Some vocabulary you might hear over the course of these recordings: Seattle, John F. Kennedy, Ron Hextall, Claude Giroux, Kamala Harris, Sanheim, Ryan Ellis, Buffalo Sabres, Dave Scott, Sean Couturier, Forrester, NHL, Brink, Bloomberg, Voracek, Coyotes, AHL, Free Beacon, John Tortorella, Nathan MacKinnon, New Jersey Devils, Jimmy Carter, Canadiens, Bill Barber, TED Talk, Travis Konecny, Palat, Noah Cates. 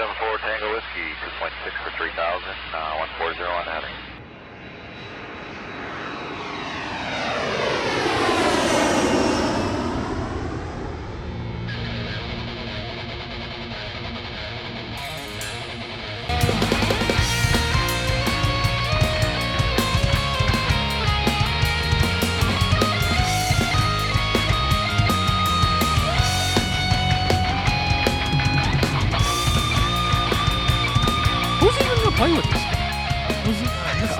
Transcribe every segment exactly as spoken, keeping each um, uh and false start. seven four Tango Whiskey, two point six for three thousand, uh, one forty on heading.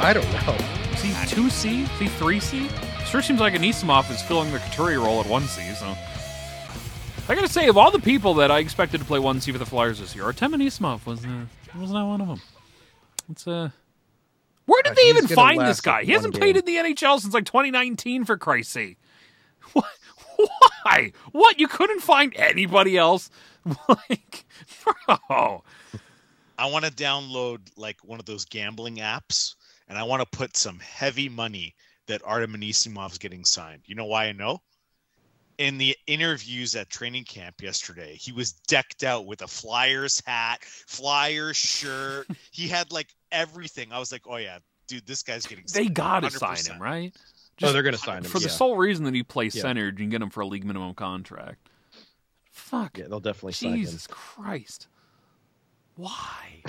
I don't know. Is he two C? Is he three C? Sure seems like Anisimov is filling the Couturier role at one C, so... I gotta say, of all the people that I expected to play one C for the Flyers this year, Artem Anisimov was, uh, was not one of them. It's, uh... Where did uh, they even find this guy? He hasn't game. played in the N H L since, like, twenty nineteen, for Christ's sake. What? Why? What? You couldn't find anybody else? Like, bro... I want to download, like, one of those gambling apps... And I want to put some heavy money that Artem Anisimov's getting signed. You know why I know? In the interviews at training camp yesterday, he was decked out with a Flyers hat, Flyers shirt. He had like everything. I was like, oh yeah, dude, this guy's getting signed. They got to sign him, right? Just oh, they're going to sign him. For yeah. the sole reason that he plays yeah. center, you can get him for a league minimum contract. Fuck. Yeah, they'll definitely Jesus sign him. Jesus Christ. Why?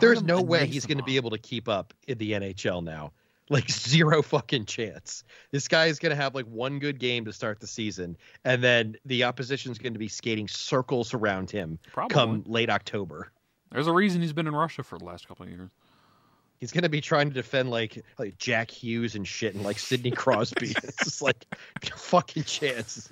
There's no way he's going to be able to keep up in the N H L now. Like, zero fucking chance. This guy is going to have, like, one good game to start the season, and then the opposition's going to be skating circles around him Probably. come late October. There's a reason he's been in Russia for the last couple of years. He's going to be trying to defend, like, like Jack Hughes and shit and, like, Sidney Crosby. It's just, like, no fucking chance.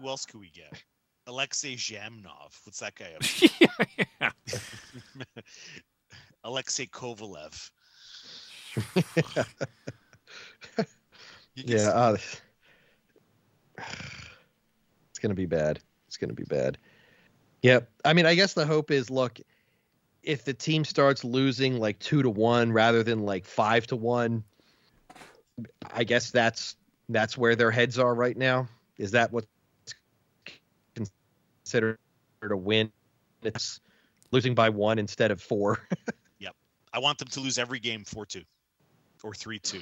Who else could we get? Alexei Zhamnov. What's that guy up to? yeah, yeah. Alexei Kovalev. yeah. Uh, it's going to be bad. It's going to be bad. Yep. I mean, I guess the hope is, look, if the team starts losing like two to one rather than like five to one, I guess that's that's where their heads are right now. Is that what? Considered a win. It's losing by one instead of four. Yep. I want them to lose every game four two or three two.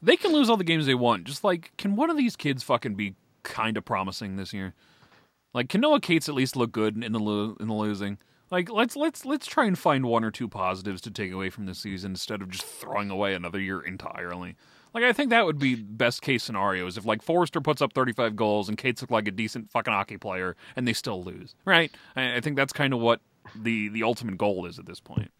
They can lose all the games they want. Just like, can one of these kids fucking be kind of promising this year? Like, can Noah Cates at least look good in the lo- in the losing? Like, let's let's let's try and find one or two positives to take away from this season instead of just throwing away another year entirely. Like, I think that would be best case scenario is if, like, Forrester puts up thirty-five goals and Cates look like a decent fucking hockey player and they still lose, right? I, I think that's kind of what the, the ultimate goal is at this point.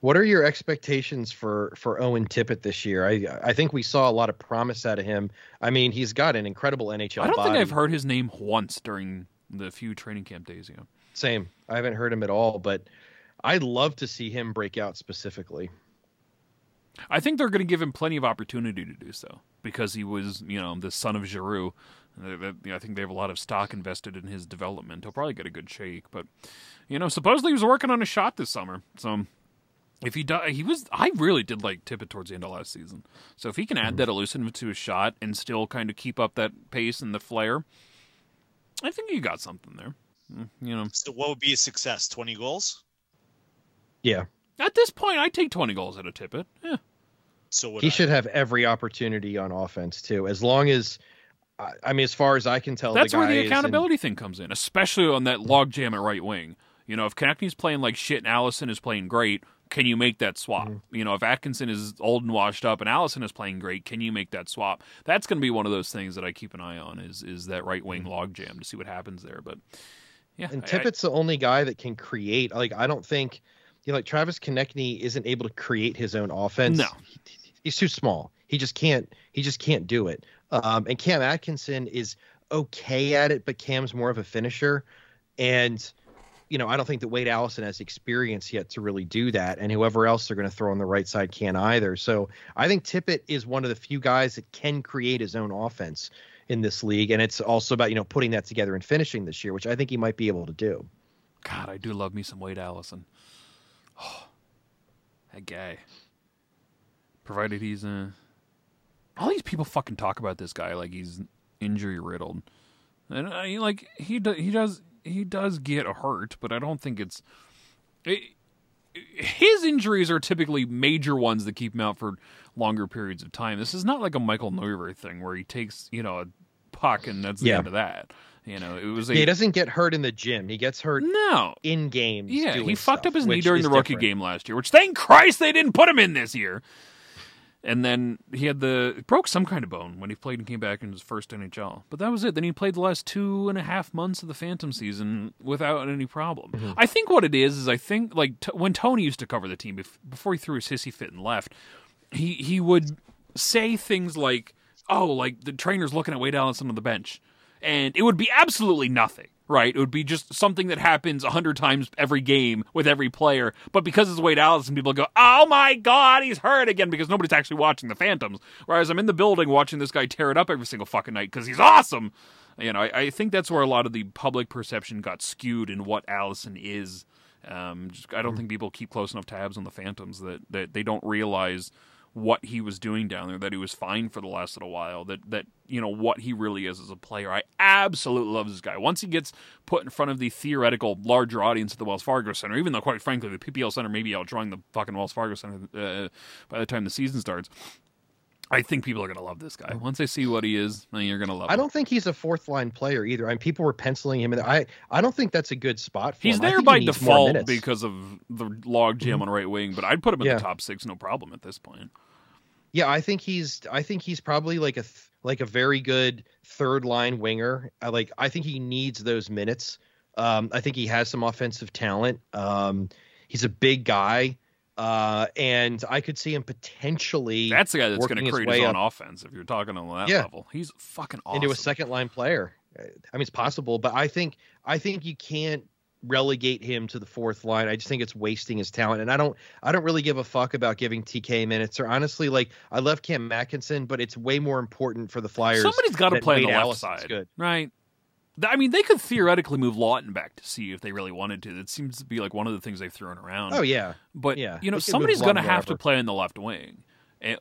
What are your expectations for, for Owen Tippett this year? I I think we saw a lot of promise out of him. I mean, he's got an incredible N H L body. I don't body. think I've heard his name once during the few training camp days ago. Same. I haven't heard him at all, but I'd love to see him break out specifically. I think they're going to give him plenty of opportunity to do so because he was, you know, the son of Giroux. I think they have a lot of stock invested in his development. He'll probably get a good shake, but, you know, supposedly he was working on a shot this summer. So if he does, he was, I really did like Tippett towards the end of last season. So if he can add that elusiveness to his shot and still kind of keep up that pace and the flair, I think he got something there, you know. So what would be a success? twenty goals? Yeah. At this point, I take twenty goals out of Tippett. Yeah. So he I. should have every opportunity on offense, too. As long as, I mean, as far as I can tell, that's the where the accountability in... thing comes in, especially on that logjam at right wing. You know, if Konecny's playing like shit and Allison is playing great, can you make that swap? Mm-hmm. You know, if Atkinson is old and washed up and Allison is playing great, can you make that swap? That's going to be one of those things that I keep an eye on is is that right wing mm-hmm. logjam to see what happens there. But yeah, and I, Tippett's I, the only guy that can create. Like, I don't think. You know, like Travis Konecny isn't able to create his own offense. No, he, he's too small. He just can't. He just can't do it. Um, and Cam Atkinson is okay at it, but Cam's more of a finisher. And you know, I don't think that Wade Allison has experience yet to really do that. And whoever else they're going to throw on the right side can't either. So I think Tippett is one of the few guys that can create his own offense in this league. And it's also about you know putting that together and finishing this year, which I think he might be able to do. God, I do love me some Wade Allison. Oh, that guy. Provided he's uh all these people fucking talk about this guy like he's injury riddled. And I, like he do, he does he does get hurt, but I don't think it's it, his injuries are typically major ones that keep him out for longer periods of time. This is not like a Michael Neuwirth thing where he takes, you know, a puck and that's the yeah. end of that. You know, it was a, he doesn't get hurt in the gym. He gets hurt no. in games. Yeah, doing he fucked stuff, up his knee during the rookie different. game last year, which thank Christ they didn't put him in this year. And then he had the broke some kind of bone when he played and came back in his first N H L. But that was it. Then he played the last two and a half months of the Phantom season without any problem. Mm-hmm. I think what it is is I think like t- when Tony used to cover the team bef- before he threw his hissy fit and left, he he would say things like, "Oh, like the trainer's looking at Wade Allison on the bench." And it would be absolutely nothing, right? It would be just something that happens a hundred times every game with every player. But because it's Wade Allison, people go, oh my God, he's hurt again, because nobody's actually watching the Phantoms. Whereas I'm in the building watching this guy tear it up every single fucking night because he's awesome. You know, I, I think that's where a lot of the public perception got skewed in what Allison is. Um, just, I don't think people keep close enough tabs on the Phantoms that, that they don't realize what he was doing down there, that he was fine for the last little while, that, that you know, what he really is as a player. I absolutely love this guy. Once he gets put in front of the theoretical larger audience at the Wells Fargo Center, even though, quite frankly, the P P L Center may be outdrawing the fucking Wells Fargo Center uh, by the time the season starts, I think people are going to love this guy. Once they see what he is, then you're going to love I him. I don't think he's a fourth-line player either. I mean, people were penciling him in. I, I don't think that's a good spot for he's him. He's there by he default because of the log jam mm-hmm. on right wing, but I'd put him in yeah. the top six, no problem at this point. Yeah, I think he's I think he's probably like a th- like a very good third-line winger. I, like I think he needs those minutes. Um, I think he has some offensive talent. Um, he's a big guy. Uh, and I could see him potentially. That's the guy that's going to create his, his own up. offense. If you're talking on that yeah. level, he's fucking awesome. Into a second line player. I mean, it's possible, but I think I think you can't relegate him to the fourth line. I just think it's wasting his talent. And I don't I don't really give a fuck about giving T K minutes. Or honestly, like I love Cam Atkinson, but it's way more important for the Flyers. Somebody's got to play on the left side, good. right? I mean, they could theoretically move Lawton back to see if they really wanted to. That seems to be like one of the things they've thrown around. Oh, yeah. But, yeah. you know, somebody's going to have to play in the left wing. And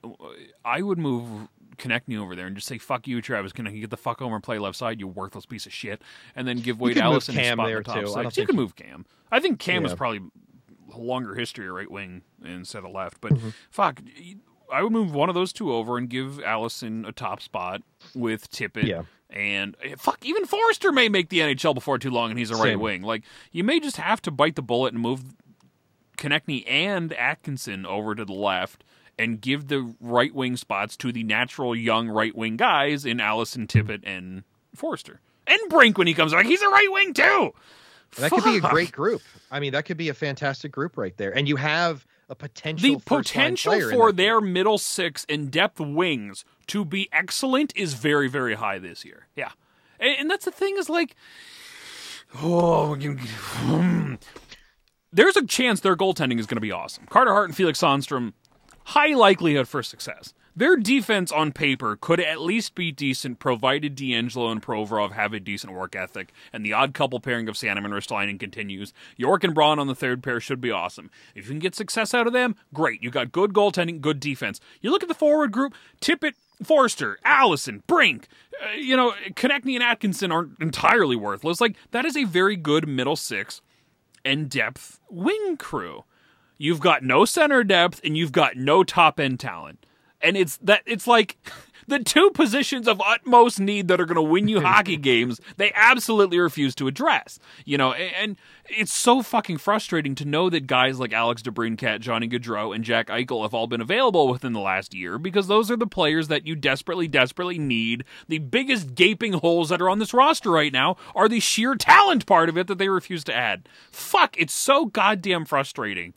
I would move Konecny over there and just say, fuck you, Travis Konecny. Get the fuck home and play left side, you worthless piece of shit. And then give Wade Allison a spot there, too. So you can move Cam. I think Cam was yeah. probably a longer history of right wing instead of left. But, mm-hmm. fuck, I would move one of those two over and give Allison a top spot with Tippett. Yeah. And fuck, even Forrester may make the N H L before too long, and he's a Same. right wing. Like you may just have to bite the bullet and move Konecny and Atkinson over to the left, and give the right wing spots to the natural young right wing guys in Allison, Tippett, and Forrester, and Brink when he comes back. He's a right wing too. That fuck. could be a great group. I mean, that could be a fantastic group right there. And you have a potential. The potential for their game. middle six and depth wings to be excellent is very, very high this year. Yeah. And, and that's the thing is like, oh, there's a chance their goaltending is going to be awesome. Carter Hart and Felix Sandstrom, high likelihood for success. Their defense on paper could at least be decent, provided D'Angelo and Provorov have a decent work ethic, and the odd couple pairing of Sanheim and Ristolainen continues. York and Braun on the third pair should be awesome. If you can get success out of them, great. You got good goaltending, good defense. You look at the forward group, Tippett, Forrester, Allison, Brink, uh, you know, Konecny and Atkinson aren't entirely worthless. Like, that is a very good middle six and depth wing crew. You've got no center depth, and you've got no top-end talent. And it's that it's like the two positions of utmost need that are going to win you hockey games, they absolutely refuse to address. You know, and it's so fucking frustrating to know that guys like Alex DeBrincat, Johnny Gaudreau, and Jack Eichel have all been available within the last year because those are the players that you desperately, desperately need. The biggest gaping holes that are on this roster right now are the sheer talent part of it that they refuse to add. Fuck, it's so goddamn frustrating.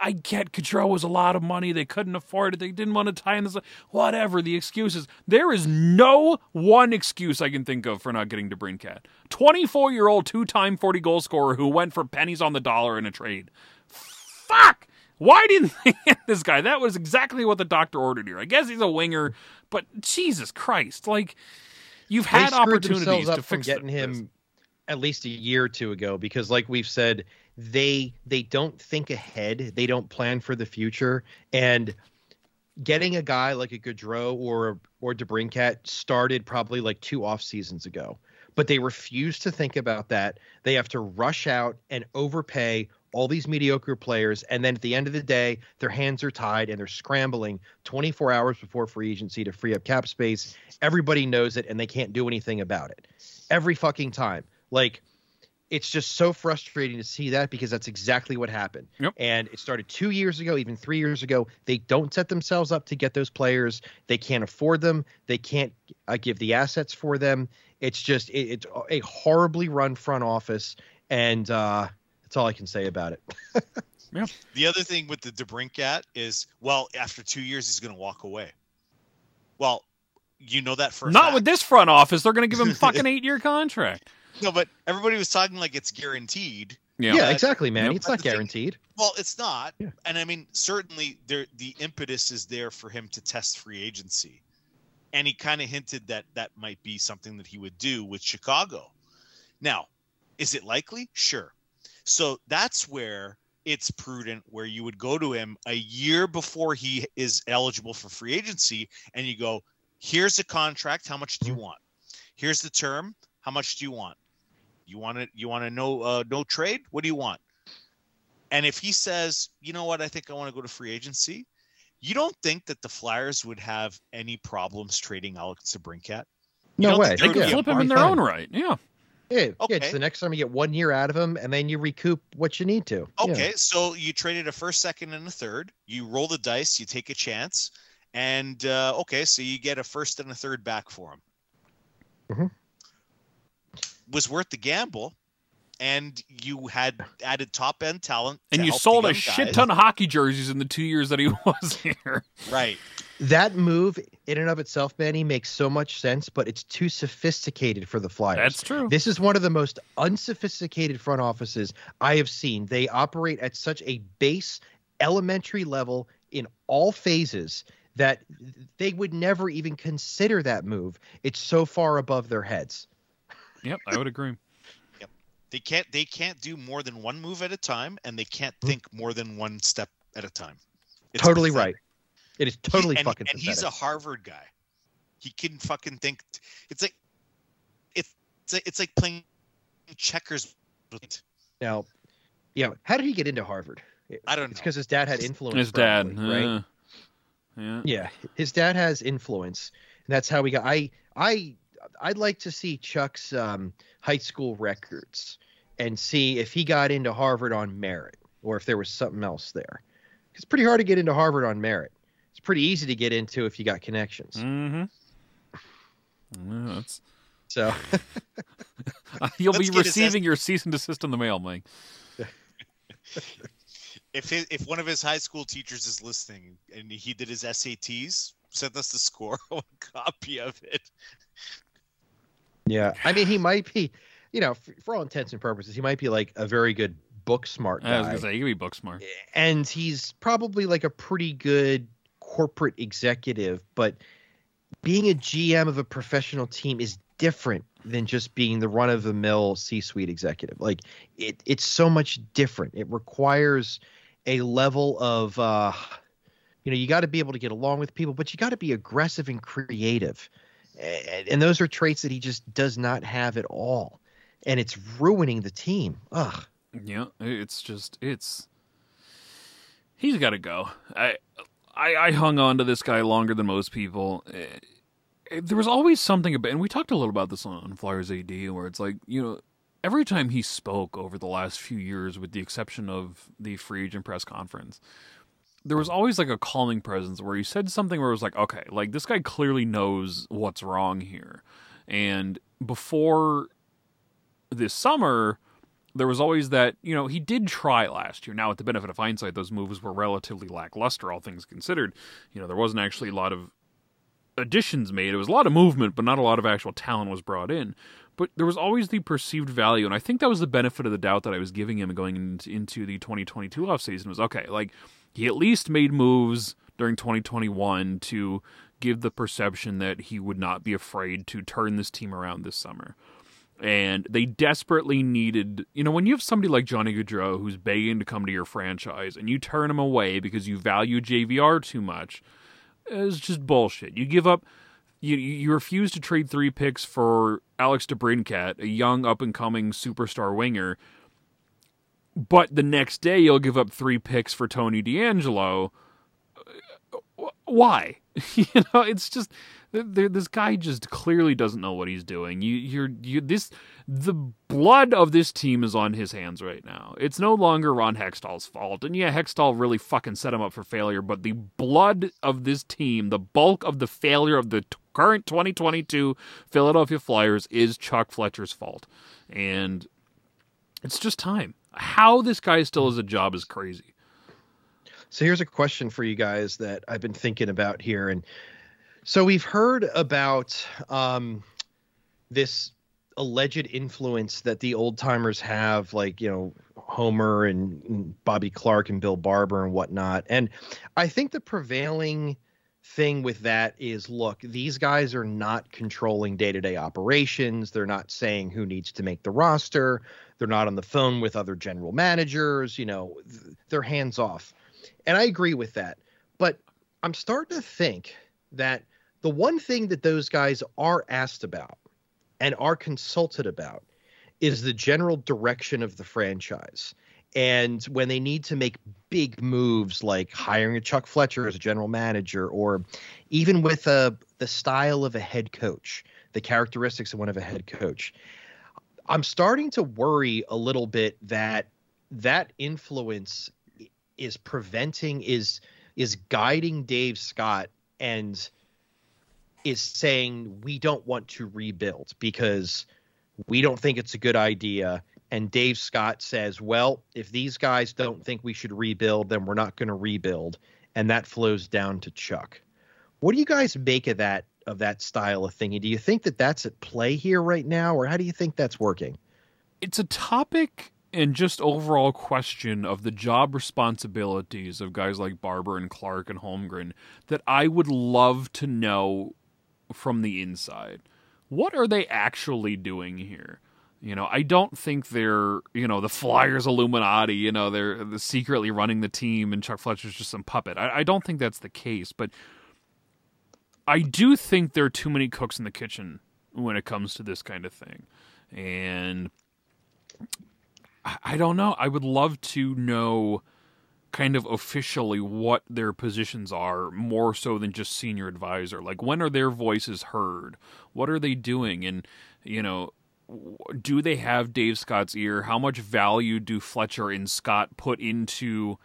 I get Gaudreau was a lot of money. They couldn't afford it. They didn't want to tie in this. Whatever the excuses. There is no one excuse I can think of for not getting DeBrincat. twenty-four-year-old two-time forty-goal scorer who went for pennies on the dollar in a trade. Fuck! Why didn't they get this guy? That was exactly what the doctor ordered here. I guess he's a winger, but Jesus Christ. Like, you've had they opportunities up to fix from getting the, him at least a year or two ago because, like we've said, They they don't think ahead. They don't plan for the future. And getting a guy like a Gaudreau or or DeBrincat started probably like two off seasons ago. but they refuse to think about that. They have to rush out and overpay all these mediocre players, and then at the end of the day, their hands are tied and they're scrambling twenty-four hours before free agency to free up cap space. Everybody knows it, and they can't do anything about it every fucking time. Like, it's just so frustrating to see that, because that's exactly what happened. Yep. And it started two years ago, even three years ago. They don't set themselves up to get those players. They can't afford them. They can't uh, give the assets for them. It's just it, it's a horribly run front office. And uh, that's all I can say about it. Yeah. The other thing with the DeBrincat is, well, after two years, he's going to walk away. Well, you know that for a fact. Not with this front office. They're going to give him a fucking eight-year contract. No, but everybody was talking like it's guaranteed. Yeah, yeah, exactly, man. Nope. It's not guaranteed. Thing, well, it's not. Yeah. And I mean, certainly there, the impetus is there for him to test free agency. And he kind of hinted that that might be something that he would do with Chicago. Now, is it likely? Sure. So that's where it's prudent, where you would go to him a year before he is eligible for free agency. And you go, here's a contract. How much do you want? Here's the term. How much do you want? You want to you want to know uh, no trade? What do you want? And if he says, you know what, I think I want to go to free agency, you don't think that the Flyers would have any problems trading Alex DeBrincat? No way. They could flip him in their own right. Yeah. Yeah. Okay. It's the next time you get one year out of him, and then you recoup what you need to. Okay. Yeah. So you traded a first, second, and a third. You roll the dice. You take a chance, and uh, okay, so you get a first and a third back for him. Mm-hmm. Was worth the gamble, and you had added top end talent, and you sold a shit ton of hockey jerseys in the two years that he was here. Right. That move in and of itself, Manny, makes so much sense, but it's too sophisticated for the Flyers. That's true. This is one of the most unsophisticated front offices I have seen. They operate at such a base elementary level in all phases that they would never even consider that move. It's so far above their heads. Yep, I would agree. Yep. They can't they can't do more than one move at a time, and they can't think more than one step at a time. It's totally pathetic. Right. It is totally he, fucking and, and he's a Harvard guy. He can fucking think. It's like it's it's like, it's like playing checkers. Now, yeah, how did he get into Harvard? I don't know. It's because his dad had influence. His probably, dad, right? Uh, yeah. Yeah, his dad has influence. And that's how we got I I I'd like to see Chuck's um, high school records and see if he got into Harvard on merit or if there was something else there. It's pretty hard to get into Harvard on merit. It's pretty easy to get into if you got connections. Mm-hmm. Well, that's... So you'll Let's be receiving your cease and desist in the mail, Mike. if his, if one of his high school teachers is listening and he did his S A Ts, sent us the score, a copy of it. Yeah, I mean, he might be, you know, for, for all intents and purposes, he might be like a very good book smart guy. I was going to say, he could be book smart. And he's probably like a pretty good corporate executive, but being a G M of a professional team is different than just being the run-of-the-mill C-suite executive. Like, it, it's so much different. It requires a level of, uh, you know, you got to be able to get along with people, but you got to be aggressive and creative. And those are traits that he just does not have at all. And it's ruining the team. Ugh. Yeah, it's just, it's, he's got to go. I, I I hung on to this guy longer than most people. There was always something about, and we talked a little about this on Flyers A D, where it's like, you know, every time he spoke over the last few years, with the exception of the free agent press conference, there was always like a calming presence where he said something where it was like, okay, like this guy clearly knows what's wrong here. And before this summer, there was always that, you know, he did try last year. Now, with the benefit of hindsight, those moves were relatively lackluster, all things considered. You know, there wasn't actually a lot of additions made. It was a lot of movement, but not a lot of actual talent was brought in. But there was always the perceived value. And I think that was the benefit of the doubt that I was giving him going into the twenty twenty-two offseason was, okay, like, he at least made moves during twenty twenty-one to give the perception that he would not be afraid to turn this team around this summer. And they desperately needed, you know, when you have somebody like Johnny Gaudreau who's begging to come to your franchise and you turn him away because you value J V R too much, it's just bullshit. You give up you you refuse to trade three picks for Alex DeBrincat, a young up-and-coming superstar winger, but the next day you'll give up three picks for Tony DeAngelo. Why? You know, it's just this guy just clearly doesn't know what he's doing. You, you're you this the blood of this team is on his hands right now. It's no longer Ron Hextall's fault, and yeah, Hextall really fucking set him up for failure. But the blood of this team, the bulk of the failure of the t- current twenty twenty-two Philadelphia Flyers is Chuck Fletcher's fault, and it's just time. How this guy still has a job is crazy. So here's a question for you guys that I've been thinking about here. And so we've heard about um, this alleged influence that the old timers have, like, you know, Homer and, and Bobby Clark and Bill Barber and whatnot. And I think the prevailing thing with that is, look, these guys are not controlling day-to-day operations. They're not saying who needs to make the roster. They're not on the phone with other general managers. You know, th- they're hands off. And I agree with that, but I'm starting to think that the one thing that those guys are asked about and are consulted about is the general direction of the franchise. And when they need to make big moves, like hiring a Chuck Fletcher as a general manager, or even with a, the style of a head coach, the characteristics of one of a head coach, I'm starting to worry a little bit that that influence is preventing, is is guiding Dave Scott, and is saying we don't want to rebuild because we don't think it's a good idea. And Dave Scott says, well, if these guys don't think we should rebuild, then we're not going to rebuild. And that flows down to Chuck. What do you guys make of that, of that style of thinking? Do you think that that's at play here right now, or how do you think that's working? It's a topic and just overall question of the job responsibilities of guys like Barber and Clark and Holmgren that I would love to know from the inside. What are they actually doing here? You know, I don't think they're, you know, the Flyers Illuminati, you know, they're secretly running the team and Chuck Fletcher's just some puppet. I, I don't think that's the case, but I do think there are too many cooks in the kitchen when it comes to this kind of thing. And I don't know. I would love to know kind of officially what their positions are, more so than just senior advisor. Like, when are their voices heard? What are they doing? And, you know, do they have Dave Scott's ear? How much value do Fletcher and Scott put into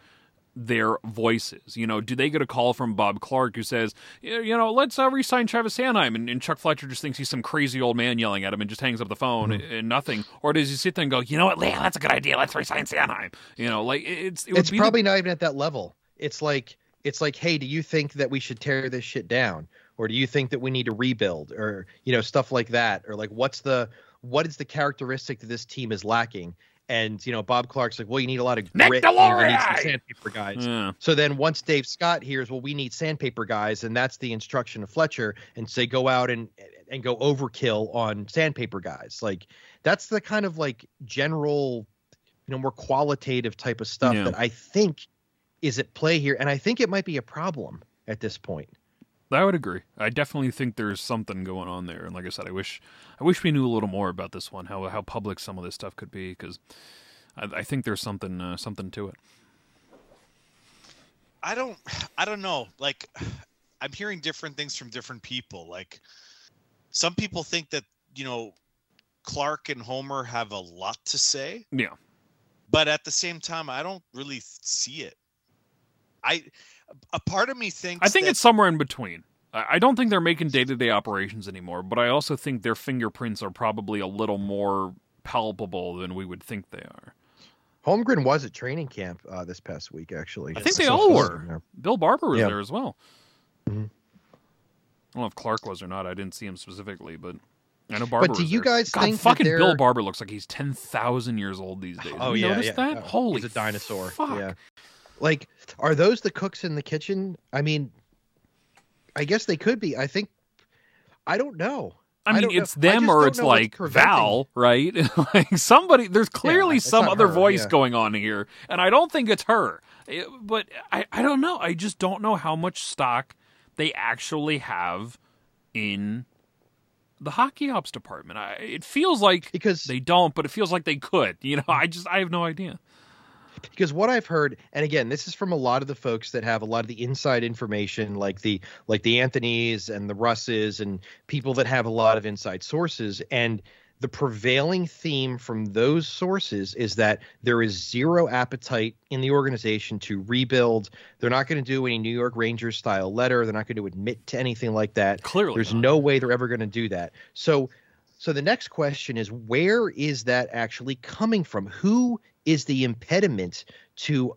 their voices? You know, do they get a call from Bob Clark who says, you know, let's uh, re-sign Travis Sanheim, and, and Chuck Fletcher just thinks he's some crazy old man yelling at him and just hangs up the phone mm-hmm. and, and nothing? Or does he sit there and go, you know what, yeah, that's a good idea, let's re-sign Sanheim? You know, like, it's it would it's be probably the... not even at that level. It's like it's like, hey, do you think that we should tear this shit down, or do you think that we need to rebuild, or, you know, stuff like that, or like, what's the what is the characteristic that this team is lacking? And, you know, Bob Clark's like, well, you need a lot of grit. You know, we need some sandpaper guys. Yeah. So then once Dave Scott hears, well, we need sandpaper guys, and that's the instruction of Fletcher, and say, go out and and go overkill on sandpaper guys. Like, that's the kind of, like, general, you know, more qualitative type of stuff yeah. that I think is at play here. And I think it might be a problem at this point. I would agree. I definitely think there's something going on there, and like I said, I wish, I wish we knew a little more about this one. How how public some of this stuff could be, because I, I think there's something uh, something to it. I don't, I don't know. Like, I'm hearing different things from different people. Like, some people think that, you know, Clark and Homer have a lot to say. Yeah. But at the same time, I don't really see it. I. A part of me thinks I think that... it's somewhere in between. I don't think they're making day-to-day operations anymore, but I also think their fingerprints are probably a little more palpable than we would think they are. Holmgren was at training camp uh, this past week, actually. I think they all were. Bill Barber was yep. there as well. Mm-hmm. I don't know if Clark was or not. I didn't see him specifically, but I know Barber but do was you there. Guys God, think fucking that Bill Barber looks like he's ten thousand years old these days. Oh, you yeah, notice yeah. that? Oh, Holy He's a dinosaur. Fuck. Yeah. Like, are those the cooks in the kitchen? I mean, I guess they could be. I think, I don't know. I mean, I it's know. them or it's like Val, right? Like, somebody, there's clearly yeah, some other her, voice yeah. going on here, and I don't think it's her. It, but I, I don't know. I just don't know how much stock they actually have in the hockey ops department. I, it feels like because they don't, but it feels like they could. You know, I just I have no idea. Because what I've heard, and again, this is from a lot of the folks that have a lot of the inside information, like the like the Anthonys and the Russes and people that have a lot of inside sources. And the prevailing theme from those sources is that there is zero appetite in the organization to rebuild. They're not going to do any New York Rangers style letter. They're not going to admit to anything like that. Clearly, there's not. no way they're ever going to do that. So, so the next question is, where is that actually coming from? Who is the impediment to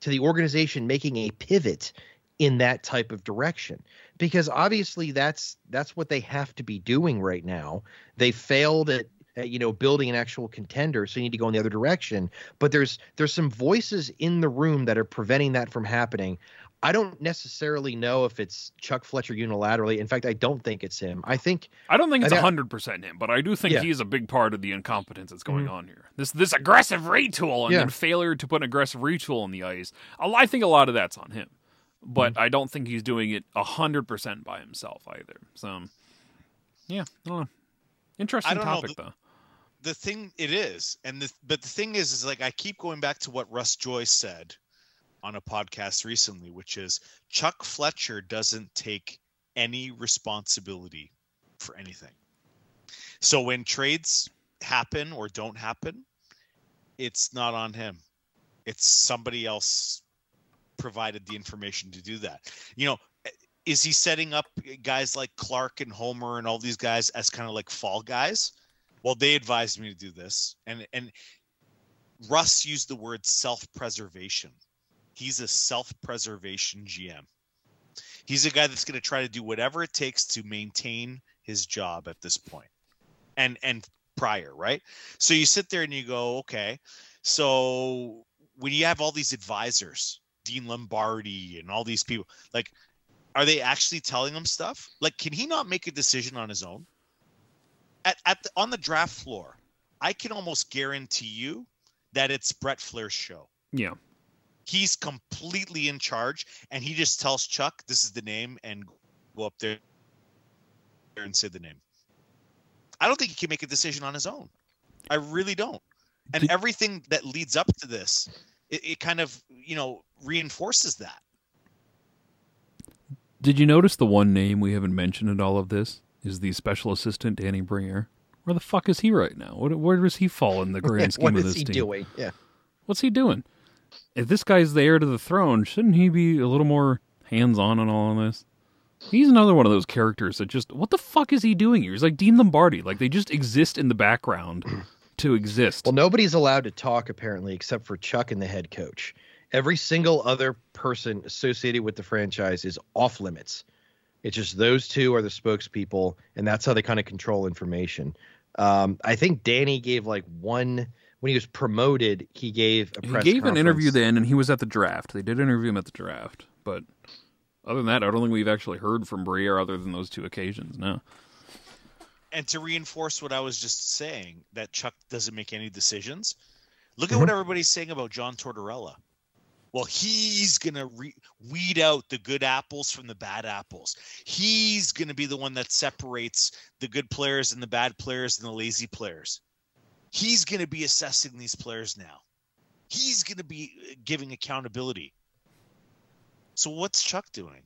to the organization making a pivot in that type of direction? Because obviously that's that's what they have to be doing right now. They failed at, at you know building an actual contender, so you need to go in the other direction. But there's there's some voices in the room that are preventing that from happening. I don't necessarily know if it's Chuck Fletcher unilaterally. In fact, I don't think it's him. I think I don't think it's one hundred percent him, but I do think yeah. he's a big part of the incompetence that's going mm-hmm. on here. This this aggressive retool and yeah. then failure to put an aggressive retool on the ice. I think a lot of that's on him. But I don't think he's doing it one hundred percent by himself either. So, yeah, I don't know. Interesting I don't topic, know. The, though. The thing, it is. and the, But the thing is, is like I keep going back to what Russ Joyce said on a podcast recently, which is Chuck Fletcher doesn't take any responsibility for anything. So when trades happen or don't happen, it's not on him. It's somebody else provided the information to do that. You know, is he setting up guys like Clark and Homer and all these guys as kind of like fall guys? Well, they advised me to do this. And and Russ used the word self-preservation. He's a self-preservation G M. He's a guy that's going to try to do whatever it takes to maintain his job at this point. And and prior, right? So you sit there and you go, okay, so when you have all these advisors, Dean Lombardi and all these people, like, are they actually telling him stuff? Like, can he not make a decision on his own? At at the, on the draft floor, I can almost guarantee you that it's Brett Flair's show. Yeah, he's completely in charge, and he just tells Chuck, "This is the name," and go up there and say the name. I don't think he can make a decision on his own. I really don't. And everything that leads up to this, it, it kind of, you know, reinforces that. Did you notice the one name we haven't mentioned in all of this is the special assistant, Danny Brière? Where the fuck is he right now? Where, where does he fall in the grand scheme what of this team? What is he doing? Yeah. What's he doing? If this guy's the heir to the throne, shouldn't he be a little more hands-on on all of this? He's another one of those characters that just, what the fuck is he doing here? He's like Dean Lombardi. Like, they just exist in the background to exist. Well, nobody's allowed to talk, apparently, except for Chuck and the head coach. Every single other person associated with the franchise is off limits. It's just those two are the spokespeople, and that's how they kind of control information. Um, I think Danny gave like one when he was promoted. He gave a press he gave conference. An interview then, and he was at the draft. They did interview him at the draft, but other than that, I don't think we've actually heard from Briere other than those two occasions. No. And to reinforce what I was just saying, that Chuck doesn't make any decisions. Look at mm-hmm. what everybody's saying about John Tortorella. Well, he's going to re- weed out the good apples from the bad apples. He's going to be the one that separates the good players and the bad players and the lazy players. He's going to be assessing these players now. He's going to be giving accountability. So what's Chuck doing?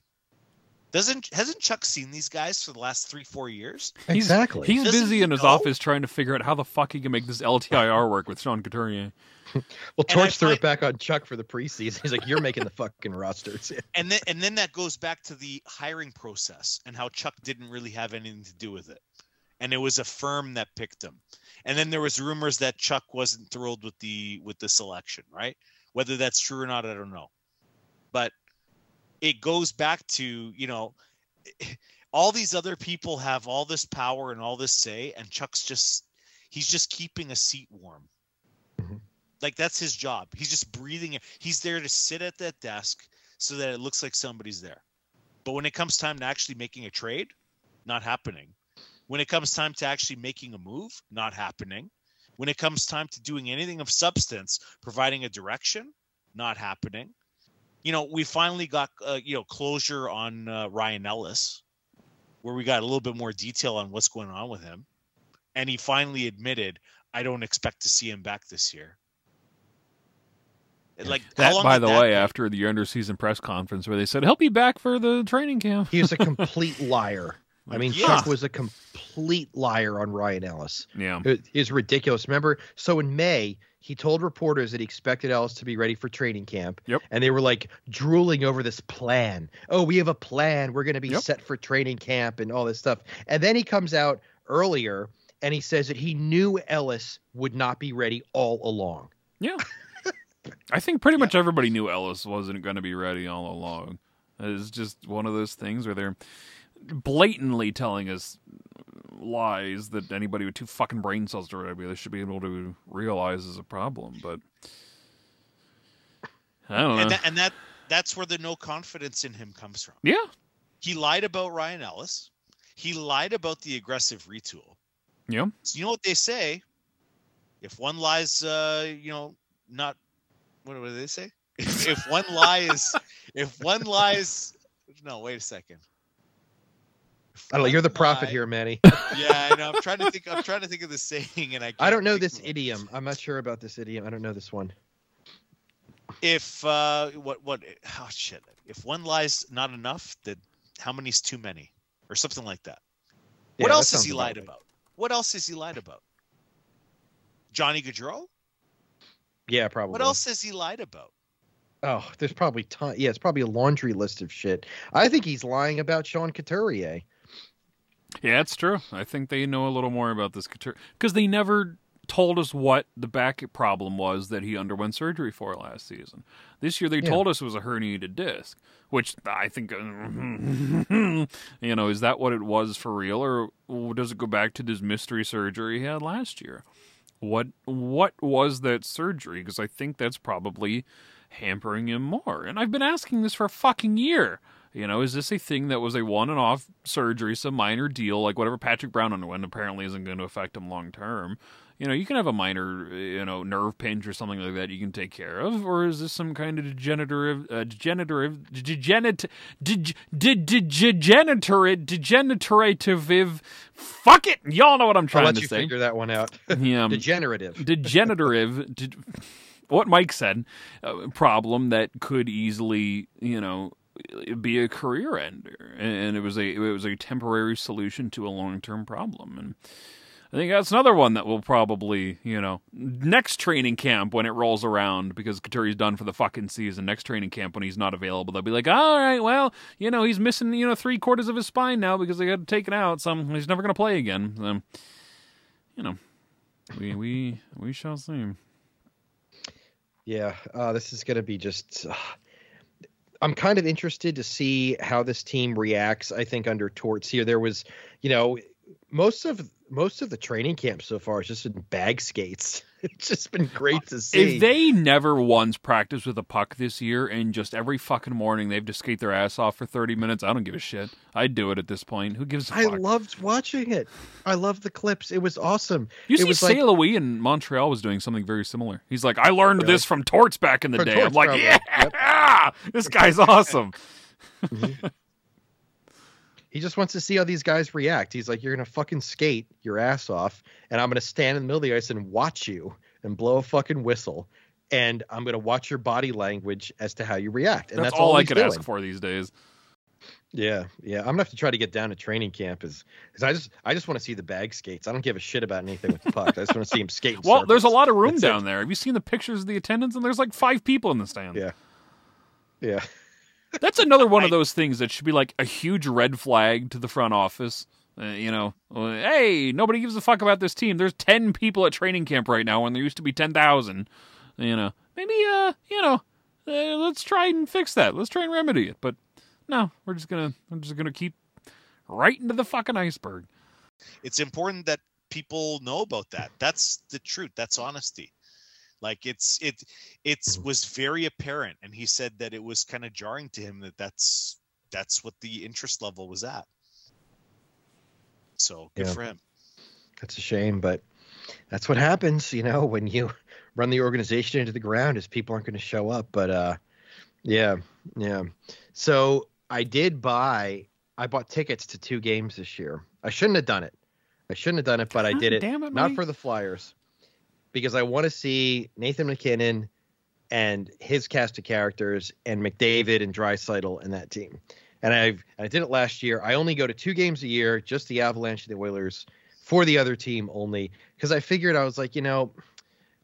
Doesn't hasn't Chuck seen these guys for the last three, four years? Exactly. He's, he's busy he in his know? office trying to figure out how the fuck he can make this L T I R work with Sean Couturier. Well, Torch threw it back on Chuck for the preseason. He's like, "You're making the fucking rosters." and then, and then that goes back to the hiring process and how Chuck didn't really have anything to do with it, and it was a firm that picked him. And then there was rumors that Chuck wasn't thrilled with the with the selection, right? Whether that's true or not, I don't know, but it goes back to, you know, all these other people have all this power and all this say, and Chuck's just he's just keeping a seat warm. Mm-hmm. Like, that's his job. He's just breathing it. He's there to sit at that desk so that it looks like somebody's there. But when it comes time to actually making a trade, not happening. When it comes time to actually making a move, not happening. When it comes time to doing anything of substance, providing a direction, not happening. You know, we finally got, uh, you know, closure on uh, Ryan Ellis. where we got a little bit more detail on what's going on with him. And he finally admitted, I don't expect to see him back this year. Like that, by the way, after the under-season press conference where they said he'll be back for the training camp. He is a complete liar. I mean, yeah. Chuck was a complete liar on Ryan Ellis. Yeah, it is ridiculous. Remember, so in May, he told reporters that he expected Ellis to be ready for training camp. Yep. And they were like drooling over this plan. Oh, we have a plan. We're going to be yep. set for training camp and all this stuff. And then he comes out earlier and he says that he knew Ellis would not be ready all along. Yeah. I think pretty much yeah. everybody knew Ellis wasn't going to be ready all along. It's just one of those things where they're blatantly telling us lies that anybody with two fucking brain cells to they should be able to realize is a problem. But I don't know. And that, and that that's where the no confidence in him comes from. Yeah. He lied about Ryan Ellis. He lied about the aggressive retool. Yeah. So you know what they say? If one lies, uh, you know, not... What do they say? If, if one lie is, if one lies, no, wait a second. I don't know. You're the prophet lie, here, Manny. Yeah, I know. I'm trying to think. I'm trying to think of the saying, and I. Can't I don't know this idiom. It. I'm not sure about this idiom. I don't know this one. If uh, what what oh shit! If one lie's not enough, then how many's too many, or something like that. Yeah, what else that has he lied about? about? What else has he lied about? Johnny Gaudreau? Yeah, probably. What else has he lied about? Oh, there's probably ton. Yeah, it's probably a laundry list of shit. I think he's lying about Sean Couturier. Yeah, it's true. I think they know a little more about this Couturier because they never told us what the back problem was that he underwent surgery for last season. This year they yeah. told us it was a herniated disc, which I think, you know, is that what it was for real, or does it go back to this mystery surgery he had last year? What what was that surgery? Because I think that's probably hampering him more. And I've been asking this for a fucking year. You know, is this a thing that was a one-and-off surgery, some minor deal, like whatever Patrick Brown underwent apparently isn't going to affect him long-term. You know, you can have a minor, you know, nerve pinch or something like that you can take care of. Or is this some kind of degenerative, uh, degenerative, degenerative, degenerative, degenerative, fuck it. Y'all know what I'm trying I'll let to you say. Figure that one out. Yeah. Degenerative. Degenerative. de- what Mike said, uh, problem that could easily, you know, be a career ender. And it was a, it was a temporary solution to a long-term problem. And I think that's another one that will probably, you know, next training camp when it rolls around, because Couturier's done for the fucking season, next training camp when he's not available, they'll be like, all right, well, you know, he's missing, you know, three quarters of his spine now because they got taken out, so he's never going to play again. So, you know, we we we shall see. Yeah, uh, this is going to be just... Uh... I'm kind of interested to see how this team reacts. I think under Torts here, there was, you know, most of most of the training camp so far has just been bag skates. It's just been great to see. If they never once practiced with a puck this year and just every fucking morning they've just skate their ass off for thirty minutes, I don't give a shit. I'd do it at this point. Who gives a fuck? I loved watching it. I loved the clips. It was awesome. You it see, Saint Louis in Montreal was doing something very similar. He's like, I learned really? this from Torts back in the from day. Torts, I'm like, probably. yeah, yep. This guy's awesome. Mm-hmm. He just wants to see how these guys react. He's like, you're going to fucking skate your ass off, and I'm going to stand in the middle of the ice and watch you and blow a fucking whistle, and I'm going to watch your body language as to how you react. And that's, that's all, all I could doing. ask for these days. Yeah, yeah. I'm going to have to try to get down to training camp is because I just I just want to see the bag skates. I don't give a shit about anything with the puck. I just want to see him skate. Well, service. There's a lot of room that's down it. there. Have you seen the pictures of the attendance? And there's like five people in the stands. Yeah. Yeah. That's another one of those things that should be like a huge red flag to the front office. Uh, you know, hey, nobody gives a fuck about this team. There's ten people at training camp right now when there used to be ten thousand. You know, maybe, uh, you know, uh, let's try and fix that. Let's try and remedy it. But no, we're just gonna, we're just gonna keep right into the fucking iceberg. It's important that people know about that. That's the truth. That's honesty. Like it's it it's was very apparent, and he said that it was kind of jarring to him that that's that's what the interest level was at. So good yeah. for him. That's a shame, but that's what happens, you know, when you run the organization into the ground, is people aren't going to show up. But uh, yeah, yeah. So I did buy I bought tickets to two games this year. I shouldn't have done it. I shouldn't have done it, but God, I did it. Damn it, not Mike. For the Flyers, because I want to see Nathan MacKinnon and his cast of characters and McDavid and Draisaitl and that team. And I've I did it last year. I only go to two games a year, just the Avalanche and the Oilers, for the other team only, because I figured, I was like, you know,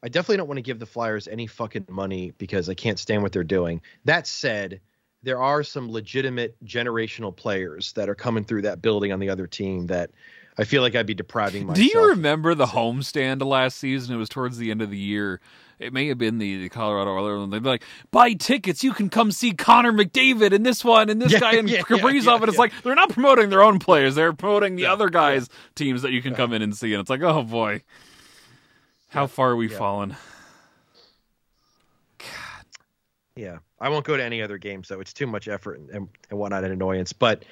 I definitely don't want to give the Flyers any fucking money because I can't stand what they're doing. That said, there are some legitimate generational players that are coming through that building on the other team that I feel like I'd be depriving myself. Do you remember the homestand last season? It was towards the end of the year. It may have been the, the Colorado Oilers. They'd be like, buy tickets. You can come see Connor McDavid and this one and this yeah, guy and yeah, Kaprizov. Yeah, yeah, and it's yeah. like, they're not promoting their own players. They're promoting the yeah, other guys' yeah. teams that you can yeah. come in and see. And it's like, oh, boy. How yeah, far we've yeah. fallen. God. Yeah. I won't go to any other games, though. It's too much effort and, and, and whatnot and annoyance. But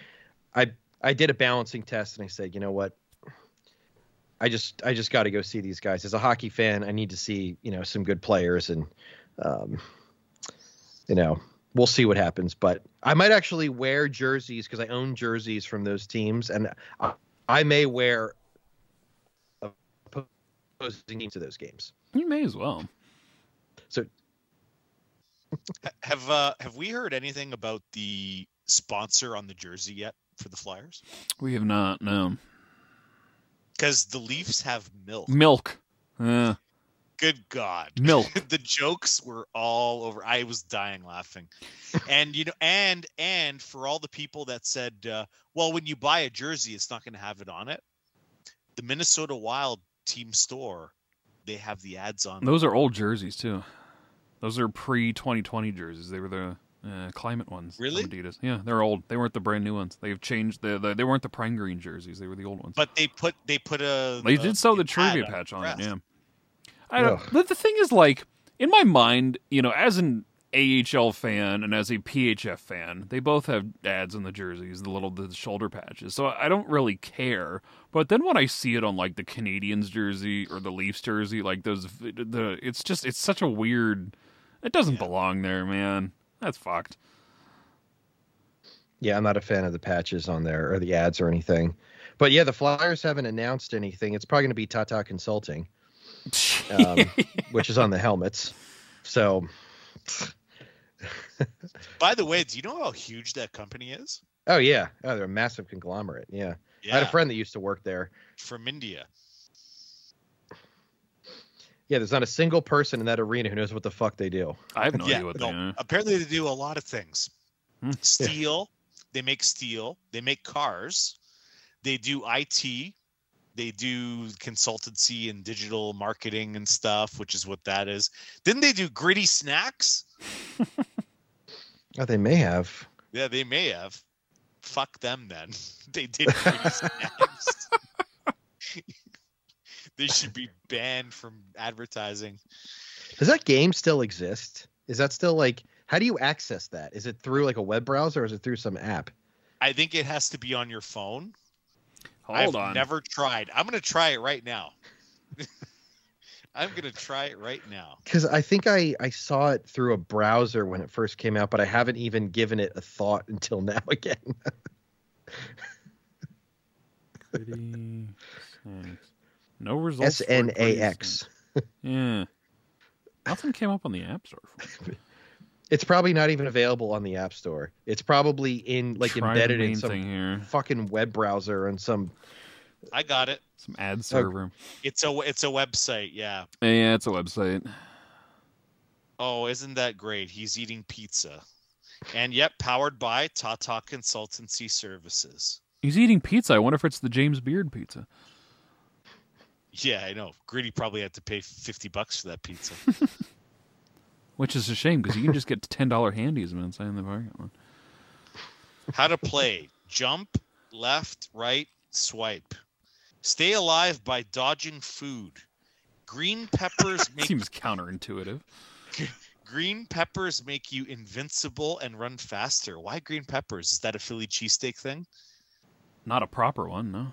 I... I did a balancing test, and I said, you know what? I just I just got to go see these guys. As a hockey fan, I need to see, you know, some good players, and, um, you know, we'll see what happens. But I might actually wear jerseys, because I own jerseys from those teams, and I, I may wear opposing teams to those games. You may as well. So, have uh, have we heard anything about the sponsor on the jersey yet? For the Flyers, we have not. No, because the Leafs have milk. Milk. Uh, Good God, milk. The jokes were all over. I was dying laughing, and you know, and and for all the people that said, uh, "Well, when you buy a jersey, it's not going to have it on it." The Minnesota Wild team store, they have the ads on. Those them. Are old jerseys too. Those are pre twenty twenty jerseys. They were the. Uh, climate ones. Really? Adidas. Yeah, they're old. They weren't the brand new ones. They've changed. The, the they weren't the prime green jerseys. They were the old ones. But they put they put a. They a, did sell the trivia patch on it. Yeah. I don't. But the thing is, like, in my mind, you know, as an A H L fan and as a P H F fan, they both have ads on the jerseys, the little the shoulder patches. So I don't really care. But then when I see it on like the Canadiens jersey or the Leafs jersey, like those, the it's just it's such a weird. It doesn't yeah. belong there, man. That's fucked. Yeah, I'm not a fan of the patches on there or the ads or anything. But yeah, the Flyers haven't announced anything. It's probably going to be Tata Consulting, um, which is on the helmets. So, by the way, do you know how huge that company is? Oh yeah, oh, they're a massive conglomerate. Yeah. yeah, I had a friend that used to work there from India. Yeah, there's not a single person in that arena who knows what the fuck they do. I have no yeah, idea what they do. Apparently they do a lot of things. Hmm. Steel. Yeah. They make steel. They make cars. They do I T. They do consultancy and digital marketing and stuff, which is what that is. Didn't they do gritty snacks? Oh, they may have. Yeah, they may have. Fuck them then. They did gritty snacks. They should be banned from advertising. Does that game still exist? Is that still like, how do you access that? Is it through like a web browser or is it through some app? I think it has to be on your phone. Hold I've on. Never tried. I'm going to try it right now. I'm going to try it right now. Because I think I, I saw it through a browser when it first came out, but I haven't even given it a thought until now again. Pretty nice. No results. S N A X. Yeah. Nothing came up on the App Store. It's probably not even available on the App Store. It's probably in like Try embedded in some here. Fucking web browser and some. I got it. Some ad server. Oh. It's a it's a website. Yeah. Yeah, it's a website. Oh, isn't that great? He's eating pizza, and yep, powered by Tata Consultancy Services. He's eating pizza. I wonder if it's the James Beard pizza. Yeah, I know. Gritty probably had to pay fifty bucks for that pizza. Which is a shame, because you can just get ten dollars handies when it's in the market one. How to play. Jump, left, right, swipe. Stay alive by dodging food. Green peppers make... Seems counterintuitive. Green peppers make you invincible and run faster. Why green peppers? Is that a Philly cheesesteak thing? Not a proper one, no.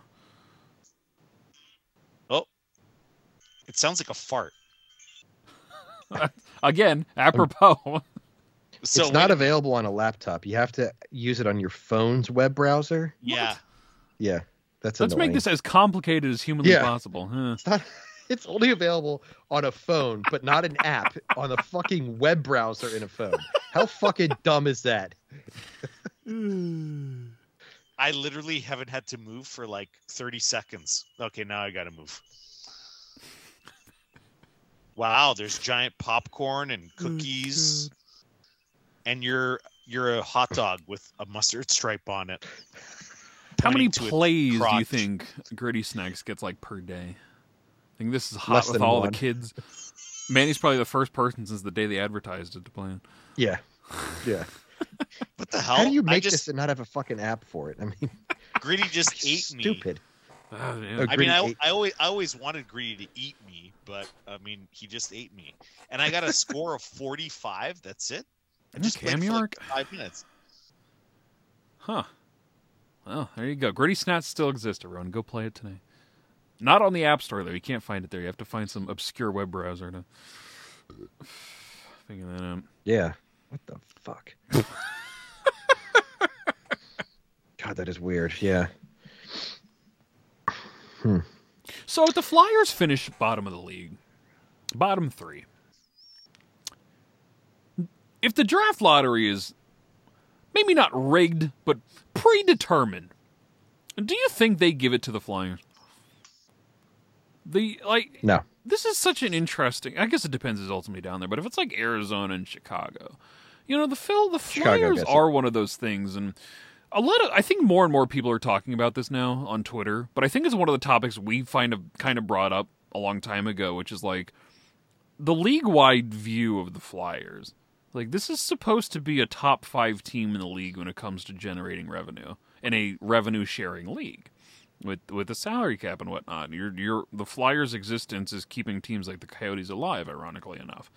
It sounds like a fart. Again, apropos. So it's not available on a laptop. You have to use it on your phone's web browser. Yeah. What? Yeah. That's Let's annoying. Make this as complicated as humanly yeah. possible. Huh. It's not, it's only available on a phone, but not an app on a fucking web browser in a phone. How fucking dumb is that? I literally haven't had to move for like thirty seconds. Okay, now I got to move. Wow, there's giant popcorn and cookies. And you're you're a hot dog with a mustard stripe on it. How many plays do you think Gritty Snacks gets like per day? I think this is hot with all the kids. Manny's probably the first person since the day they advertised it to play it. Yeah. Yeah. What the hell? How do you make just, this and not have a fucking app for it? I mean, Gritty just ate stupid. me. Stupid. Oh, man. I mean, I, I always I always wanted Gritty to eat me, but I mean, he just ate me, and I got a score of forty-five. That's it. I just played for like five minutes. Huh. Well, there you go. Gritty Snacks still exists, everyone. Go play it today. Not on the App Store though. You can't find it there. You have to find some obscure web browser to figure that out. Yeah. What the fuck? God, that is weird. Yeah. Hmm. So the Flyers finished bottom of the league. Bottom three. If the draft lottery is maybe not rigged, but predetermined, do you think they give it to the Flyers? The like No. This is such an interesting... I guess it depends is ultimately down there, but if it's like Arizona and Chicago, you know, the Phil, the Flyers are it. one of those things, and a lot of... I think more and more people are talking about this now on Twitter, but I think it's one of the topics we find a, kind of brought up a long time ago, which is like the league-wide view of the Flyers. Like, this is supposed to be a top five team in the league when it comes to generating revenue in a revenue-sharing league. With with the salary cap and whatnot, your your the Flyers' existence is keeping teams like the Coyotes alive. Ironically enough,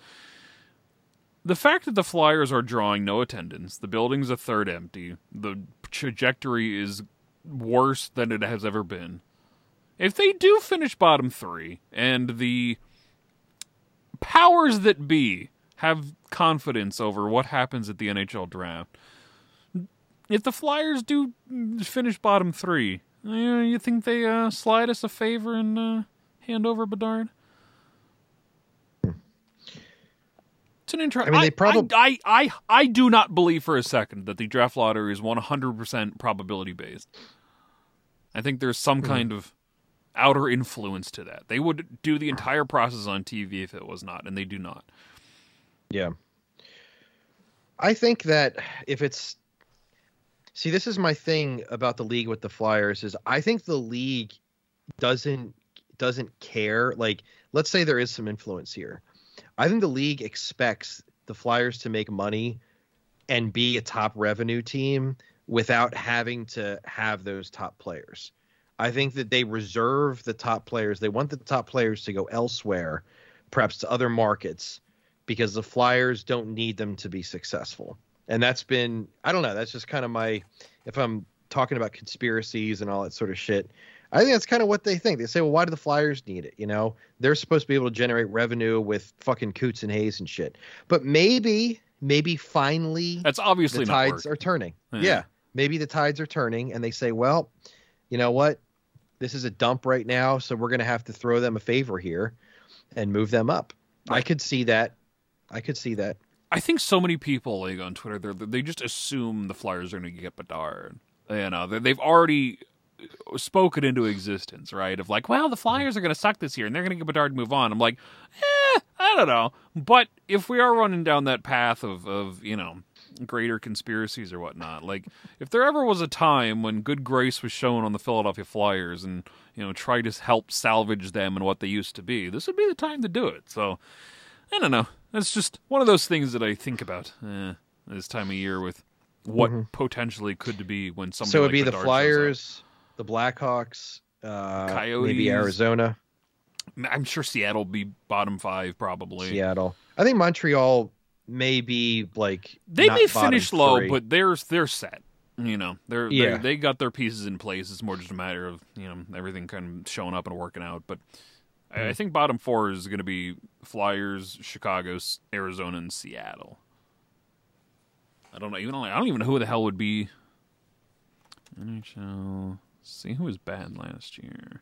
the fact that the Flyers are drawing no attendance, the building's a third empty, the trajectory is worse than it has ever been. If they do finish bottom three, and the powers that be have confidence over what happens at the N H L draft, if the Flyers do finish bottom three, you think they uh, slide us a favor and uh, hand over Bedard? It's an interesting... I mean, they probably... I, I, I, I do not believe for a second that the draft lottery is one hundred percent probability-based. I think there's some mm-hmm. kind of outer influence to that. They would do the entire process on T V if it was not, and they do not. Yeah. I think that if it's... See, this is my thing about the league with the Flyers is I think the league doesn't doesn't care. Like, let's say there is some influence here. I think the league expects the Flyers to make money and be a top revenue team without having to have those top players. I think that they reserve the top players. They want the top players to go elsewhere, perhaps to other markets, because the Flyers don't need them to be successful. And that's been, I don't know, that's just kind of my, if I'm talking about conspiracies and all that sort of shit, I think that's kind of what they think. They say, well, why do the Flyers need it? You know, they're supposed to be able to generate revenue with fucking Coots and Hayes and shit. But maybe, maybe finally, that's obviously the tides are turning. Yeah. yeah. Maybe the tides are turning and they say, well, you know what? This is a dump right now, so we're going to have to throw them a favor here and move them up. Right. I could see that. I could see that. I think so many people like on Twitter, they they just assume the Flyers are going to get Bedard. You know, they've already spoken into existence, right? Of like, well, the Flyers are going to suck this year, and they're going to get Bedard and move on. I'm like, eh, I don't know. But if we are running down that path of, of you know, greater conspiracies or whatnot, like, if there ever was a time when good grace was shown on the Philadelphia Flyers and, you know, try to help salvage them and what they used to be, this would be the time to do it. So, I don't know. That's just one of those things that I think about eh, this time of year with what mm-hmm. potentially could be when somebody. So it'd like be Bedard the Flyers, the Blackhawks, uh, Coyotes, maybe Arizona. I'm sure Seattle'll be bottom five probably. Seattle, I think Montreal may be like they may finish low, three. but they're they're set. You know, they're, yeah. they're they got their pieces in place. It's more just a matter of you know everything kind of showing up and working out, but. I think bottom four is going to be Flyers, Chicago, Arizona, and Seattle. I don't know. Even I don't even know who the hell would be. N H L. See who was bad last year.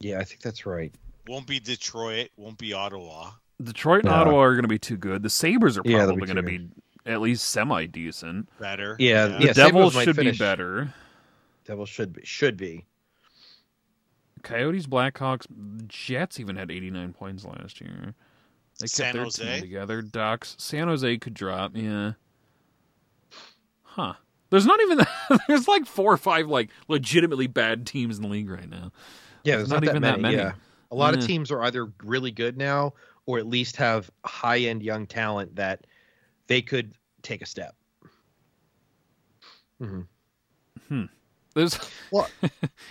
Yeah, I think that's right. Won't be Detroit. Won't be Ottawa. Detroit and uh, Ottawa are going to be too good. The Sabres are probably yeah, going to be at least semi decent. Better. Yeah. yeah. The yeah, Devils Sabres should be better. Devils should be should be. Coyotes, Blackhawks, Jets even had eighty-nine points last year. They San kept their Jose team together. Ducks, San Jose could drop. Yeah. Huh. There's not even that. There's like four or five like legitimately bad teams in the league right now. Yeah, there's not, not that even many, that many. Yeah. A lot yeah. of teams are either really good now or at least have high-end young talent that they could take a step. Mm-hmm. Hmm. There's well,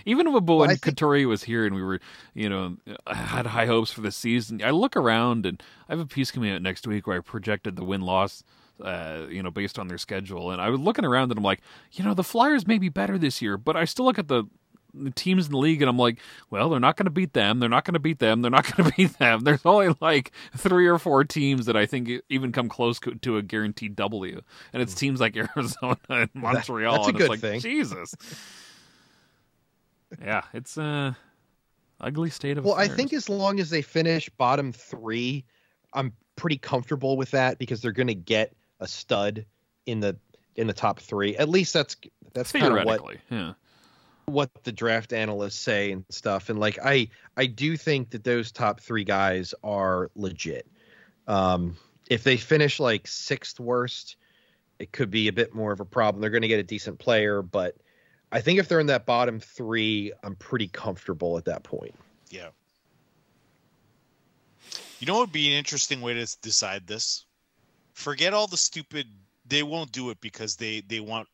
even with well, when Couturier think... was here and we were, you know, I had high hopes for the season. I look around and I have a piece coming out next week where I projected the win-loss, uh, you know, based on their schedule. And I was looking around and I'm like, you know, the Flyers may be better this year, but I still look at the the teams in the league and I'm like, well, they're not going to beat them. They're not going to beat them. They're not going to beat them. There's only like three or four teams that I think even come close to a guaranteed W. And it's teams like Arizona and Montreal. That, that's a and good it's like, thing. Jesus. Yeah. It's a ugly state of well, affairs. I think as long as they finish bottom three, I'm pretty comfortable with that because they're going to get a stud in the, in the top three. At least that's, that's kind of what, yeah. what the draft analysts say and stuff. And like, I, I do think that those top three guys are legit. Um, if they finish like sixth worst, it could be a bit more of a problem. They're going to get a decent player, but I think if they're in that bottom three, I'm pretty comfortable at that point. Yeah. You know, it'd be an interesting way to decide this. Forget all the stupid, they won't do it because they, they want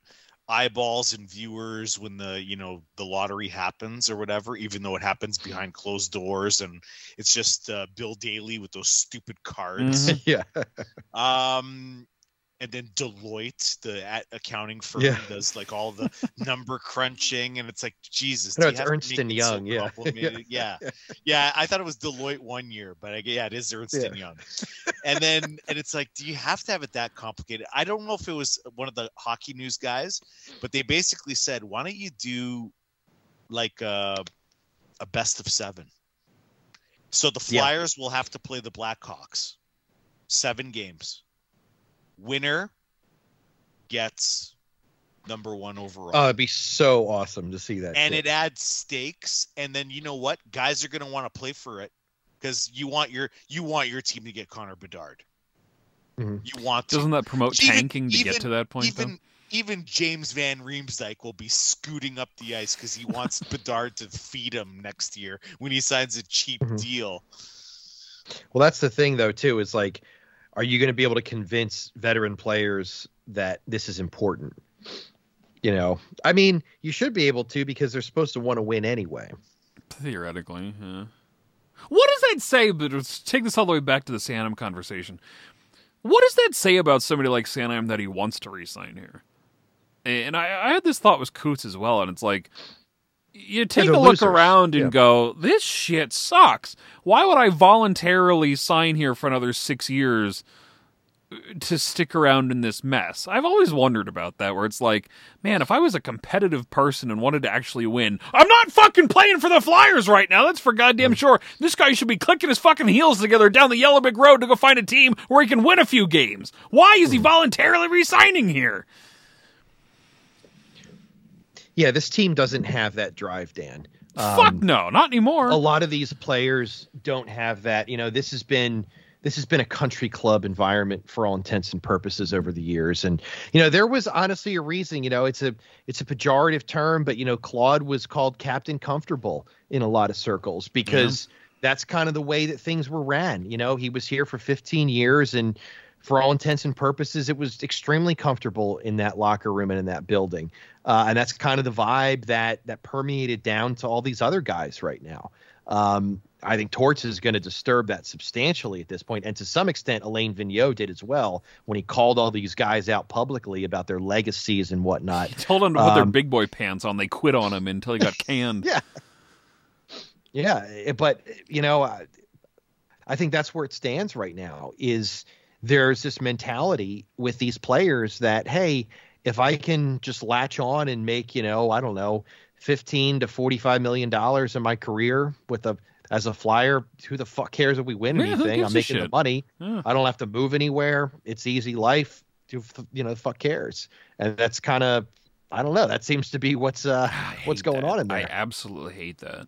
eyeballs and viewers when the, you know, the lottery happens or whatever, even though it happens behind closed doors and it's just uh, Bill Daly with those stupid cards. Mm-hmm. Yeah. Um, and then Deloitte, the at- accounting firm, yeah. does like all the number crunching, and it's like Jesus. No, it's Ernst and Young. So yeah. yeah. Yeah. Yeah. I thought it was Deloitte one year, but I, yeah, it is Ernst yeah. and Young. And then, and it's like, do you have to have it that complicated? I don't know if it was one of the hockey news guys, but they basically said, why don't you do like a, a best of seven? So the Flyers yeah. will have to play the Blackhawks seven games. Winner gets number one overall. Oh, it'd be so awesome to see that. And shit. It adds stakes. And then you know what? Guys are going to want to play for it because you want your you want your team to get Connor Bedard. Mm-hmm. You want to. Doesn't that promote even, tanking to even, get to that point? Even though? Even James Van Riemsdyk will be scooting up the ice because he wants Bedard to feed him next year when he signs a cheap mm-hmm. deal. Well, that's the thing though too is like. Are you going to be able to convince veteran players that this is important? You know, I mean, you should be able to because they're supposed to want to win anyway. Theoretically, yeah. What does that say? But let's take this all the way back to the Sanheim conversation. What does that say about somebody like Sanheim that he wants to re-sign here? And I, I had this thought with Coots as well, and it's like, you take a look losers. around and yeah. go, this shit sucks. Why would I voluntarily sign here for another six years to stick around in this mess? I've always wondered about that, where it's like, man, if I was a competitive person and wanted to actually win, I'm not fucking playing for the Flyers right now. That's for goddamn sure. This guy should be clicking his fucking heels together down the yellow brick road to go find a team where he can win a few games. Why is he voluntarily re-signing here? Yeah, this team doesn't have that drive, Dan. Um, Fuck no, not anymore. A lot of these players don't have that. You know, this has been this has been a country club environment for all intents and purposes over the years. And you know, there was honestly a reason. You know, it's a it's a pejorative term, but you know, Claude was called Captain Comfortable in a lot of circles because yeah. that's kind of the way that things were ran. You know, he was here for fifteen years, and for all intents and purposes, it was extremely comfortable in that locker room and in that building. Uh, and that's kind of the vibe that that permeated down to all these other guys right now. Um, I think Torts is going to disturb that substantially at this point. And to some extent, Alain Vigneault did as well when he called all these guys out publicly about their legacies and whatnot. He told them to put um, their big boy pants on. They quit on him until he got canned. Yeah. Yeah. But, you know, I, I think that's where it stands right now is there's this mentality with these players that, hey, if I can just latch on and make, you know, I don't know, fifteen to forty-five million dollars in my career with a, as a Flyer, who the fuck cares if we win yeah, anything? I'm making the money. Yeah. I don't have to move anywhere. It's easy life. You know, the fuck cares. And that's kind of, I don't know. That seems to be what's, uh, what's going that. on in there. I absolutely hate that.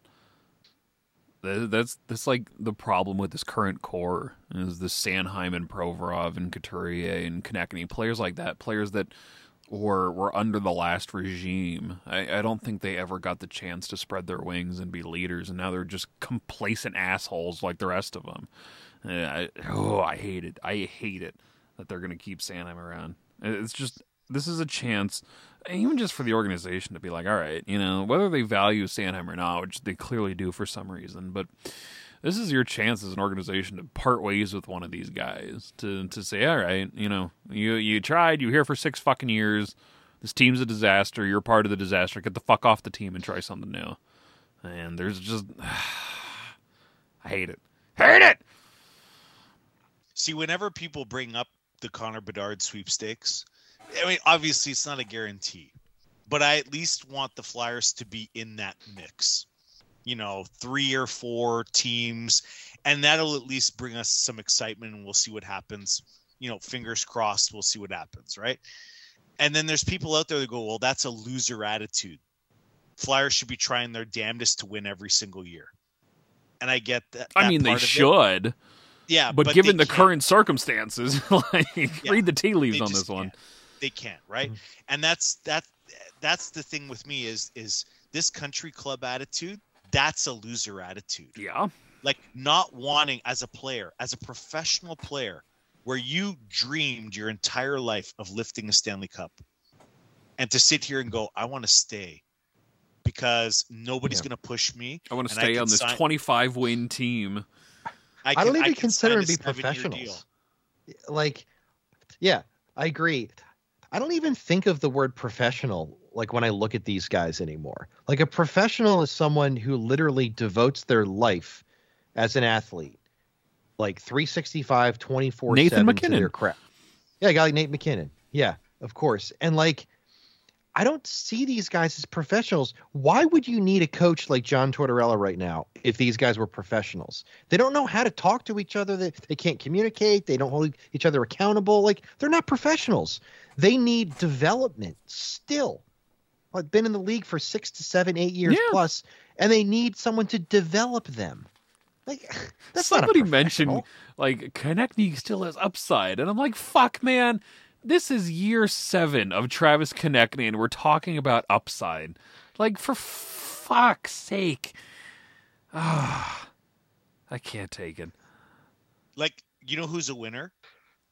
That's that's like the problem with this current core is the Sanheim and Provorov and Couturier and Konecny, players like that, players that were were under the last regime. I, I don't think they ever got the chance to spread their wings and be leaders, and now they're just complacent assholes like the rest of them. I, oh, I hate it. I hate it that they're going to keep Sanheim around. It's just, this is a chance, even just for the organization, to be like, all right, you know, whether they value Sanheim or not, which they clearly do for some reason, but this is your chance as an organization to part ways with one of these guys, to to say, all right, you know, you you tried, you were here for six fucking years, this team's a disaster, you're part of the disaster, get the fuck off the team and try something new. And there's just, I hate it. Hate it! See, whenever people bring up the Connor Bedard sweepstakes, I mean, obviously it's not a guarantee, but I at least want the Flyers to be in that mix, you know, three or four teams, and that'll at least bring us some excitement, and we'll see what happens. You know, fingers crossed, we'll see what happens, right? And then there's people out there that go, well, that's a loser attitude. Flyers should be trying their damnedest to win every single year. And I get that. that I mean, they should. It. Yeah. But, but given the can't. current circumstances, like, yeah, read the tea leaves on this one. Can't. They can't, right? And that's that that's the thing with me is is this country club attitude, that's a loser attitude. Yeah. Like not wanting, as a player, as a professional player, where you dreamed your entire life of lifting a Stanley Cup, and to sit here and go, I want to stay because nobody's yeah. going to push me. I want to stay on this sign- twenty-five win team. I, can, I don't even I consider it to be professionals. Like, yeah, I agree. I don't even think of the word professional, like, when I look at these guys anymore. Like, a professional is someone who literally devotes their life as an athlete, like three sixty-five, twenty-four seven. Nathan MacKinnon. To their crap. Yeah, a guy like Nate MacKinnon. Yeah, of course. And, like, I don't see these guys as professionals. Why would you need a coach like John Tortorella right now if these guys were professionals? They don't know how to talk to each other. They, they can't communicate. They don't hold each other accountable. Like, they're not professionals. They need development still. I've been in the league for six to seven, eight years yeah. plus, and they need someone to develop them. Like, that's Somebody not mentioned, like, Konecny still has upside. And I'm like, fuck, man. This is year seven of Travis Konecny, and we're talking about upside. Like, for fuck's sake. Oh, I can't take it. Like, you know who's a winner?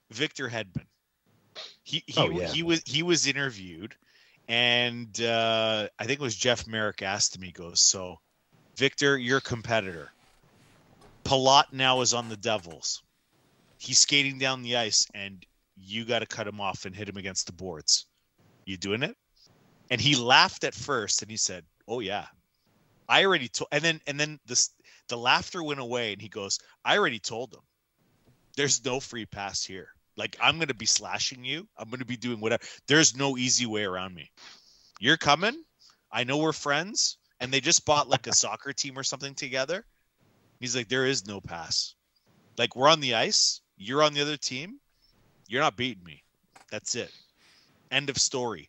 Victor Hedman. He he, oh, yeah. he was he was interviewed, and uh, I think it was Jeff Merrick asked him, he goes, so, Victor, you're a competitor. Palat now is on the Devils. He's skating down the ice, and you got to cut him off and hit him against the boards. You doing it? And he laughed at first, and he said, "Oh yeah, I already told." And then, and then this, the laughter went away, and he goes, "I already told them. There's no free pass here. Like, I'm going to be slashing you. I'm going to be doing whatever. There's no easy way around me. You're coming. I know we're friends." And they just bought like a soccer team or something together. He's like, "There is no pass. Like, we're on the ice. You're on the other team. You're not beating me. That's it. End of story."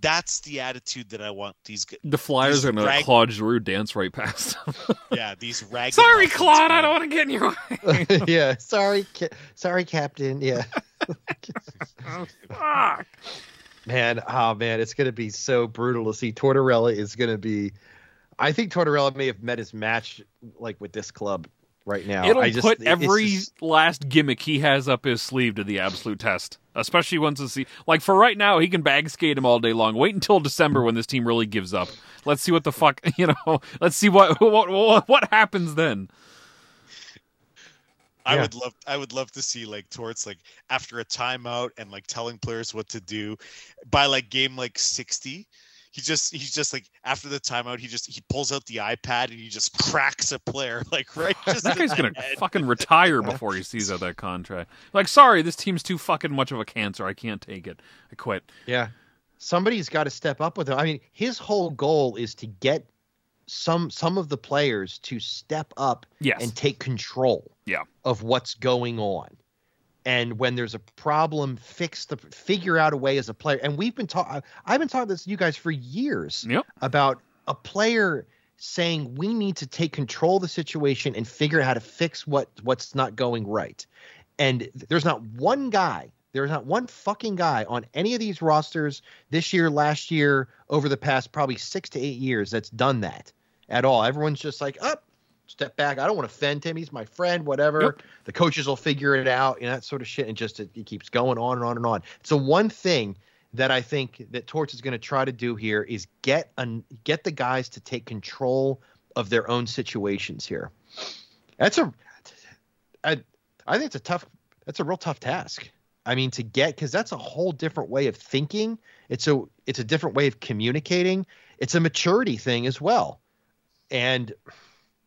That's the attitude that I want. These the Flyers these are going to rag- Claude Giroux dance right past them. yeah, these rags. Sorry, Claude, I don't want to get in your way. yeah, sorry, ca- sorry, Captain. Yeah. oh, fuck. Man, oh man, it's going to be so brutal to see. Tortorella is going to be. I think Tortorella may have met his match, like, with this club. Right now, it'll I just, put every just... last gimmick he has up his sleeve to the absolute test, especially once it's see. Like, for right now, he can bag skate him all day long. Wait until December when this team really gives up. Let's see what the fuck, you know. Let's see what what what happens then. I yeah. would love, I would love to see, like, Torts, like, after a timeout and, like, telling players what to do by, like, game like sixty. he just he's just like after the timeout, he just he pulls out the iPad and he just cracks a player like right. Just that guy's gonna head. fucking retire before he sees out that contract. Like, sorry, this team's too fucking much of a cancer. I can't take it. I quit. Yeah, somebody's got to step up with him. I mean, his whole goal is to get some some of the players to step up yes. and take control yeah. of what's going on. And when there's a problem, fix the figure out a way as a player. And we've been talking, I've been talking this to you guys for years yep. about a player saying we need to take control of the situation and figure out how to fix what what's not going right. And there's not one guy, there's not one fucking guy on any of these rosters this year, last year, over the past probably six to eight years that's done that at all. Everyone's just like, up. Oh, step back. I don't want to offend him. He's my friend, whatever. Yep. The coaches will figure it out, you know, that sort of shit. And just it, it keeps going on and on and on. So one thing that I think that Torts is going to try to do here is get an, get the guys to take control of their own situations here. That's a I, I think it's a tough – that's a real tough task. I mean, to get – because that's a whole different way of thinking. It's a, it's a different way of communicating. It's a maturity thing as well. And –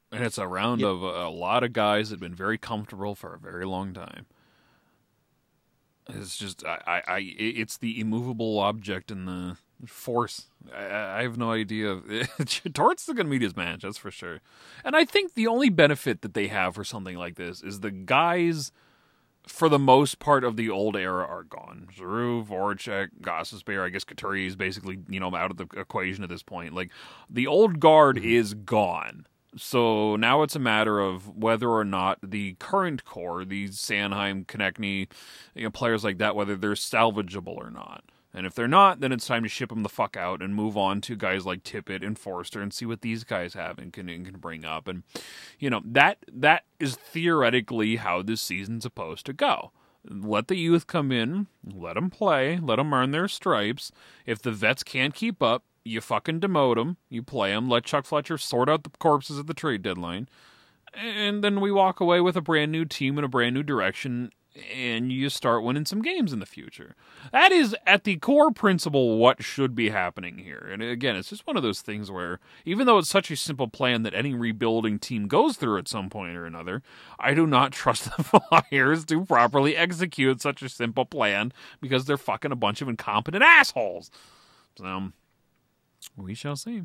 And it's a round yep. of a, a lot of guys that have been very comfortable for a very long time. It's just, I, I, I it's the immovable object and the force. I, I have no idea. Torts is going to meet his match, that's for sure. And I think the only benefit that they have for something like this is the guys, for the most part of the old era, are gone. Giroux, Voracek, Gostisbehere, I guess Couturier is basically, you know, out of the equation at this point. Like, the old guard mm-hmm. is gone. So now it's a matter of whether or not the current core, these Sanheim, Konecny, you know, players like that, whether they're salvageable or not. And if they're not, then it's time to ship them the fuck out and move on to guys like Tippett and Forrester and see what these guys have and can, and can bring up. And, you know, that that is theoretically how this season's supposed to go. Let the youth come in, let them play, let them earn their stripes. If the vets can't keep up, you fucking demote them, you play them, let Chuck Fletcher sort out the corpses at the trade deadline, and then we walk away with a brand new team in a brand new direction, and you start winning some games in the future. That is, at the core principle, what should be happening here. And again, it's just one of those things where, even though it's such a simple plan that any rebuilding team goes through at some point or another, I do not trust the Flyers to properly execute such a simple plan because they're fucking a bunch of incompetent assholes. So... we shall see.